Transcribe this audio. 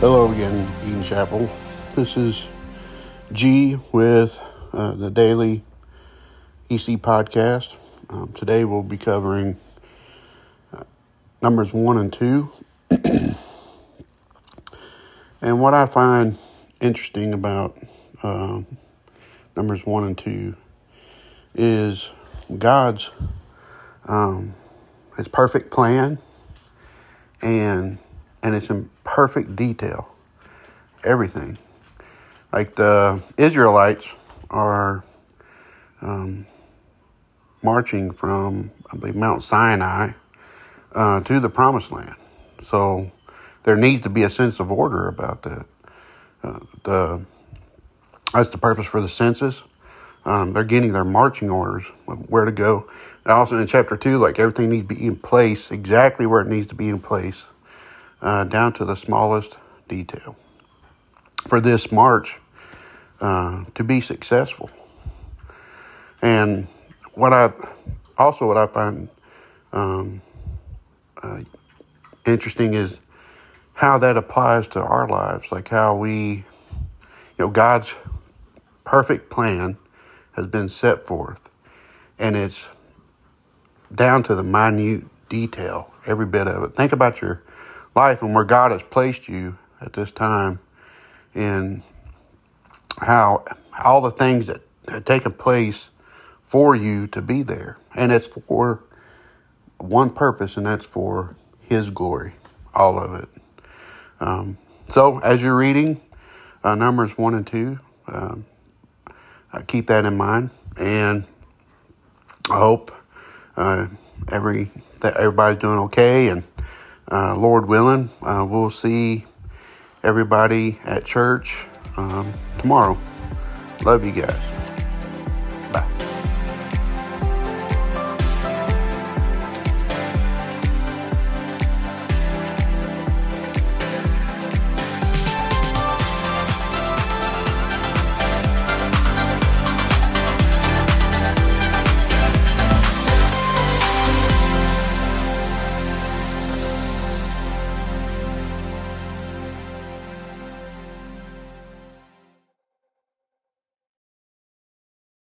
Hello again, Eden Chapel. This is G with the Daily EC Podcast. Today we'll be covering numbers 1 and 2. And what I find interesting about numbers 1 and 2 is God's His perfect plan and it's in perfect detail, everything. Like the Israelites are marching from, I believe, Mount Sinai to the Promised Land. So there needs to be a sense of order about that. That's the purpose for the census. They're getting their marching orders, where to go. And also in chapter 2, like everything needs to be in place, exactly where it needs to be in place. Down to the smallest detail for this march to be successful. And what I find interesting is how that applies to our lives, like how we, God's perfect plan has been set forth, and it's down to the minute detail, every bit of it. Think about your life and where God has placed you at this time, and how all the things that have taken place for you to be there, and it's for one purpose, and that's for His glory, all of it. So as you're reading Numbers 1 and 2, keep that in mind, and I hope that everybody's doing okay, and Lord willing, we'll see everybody at church tomorrow. Love you guys.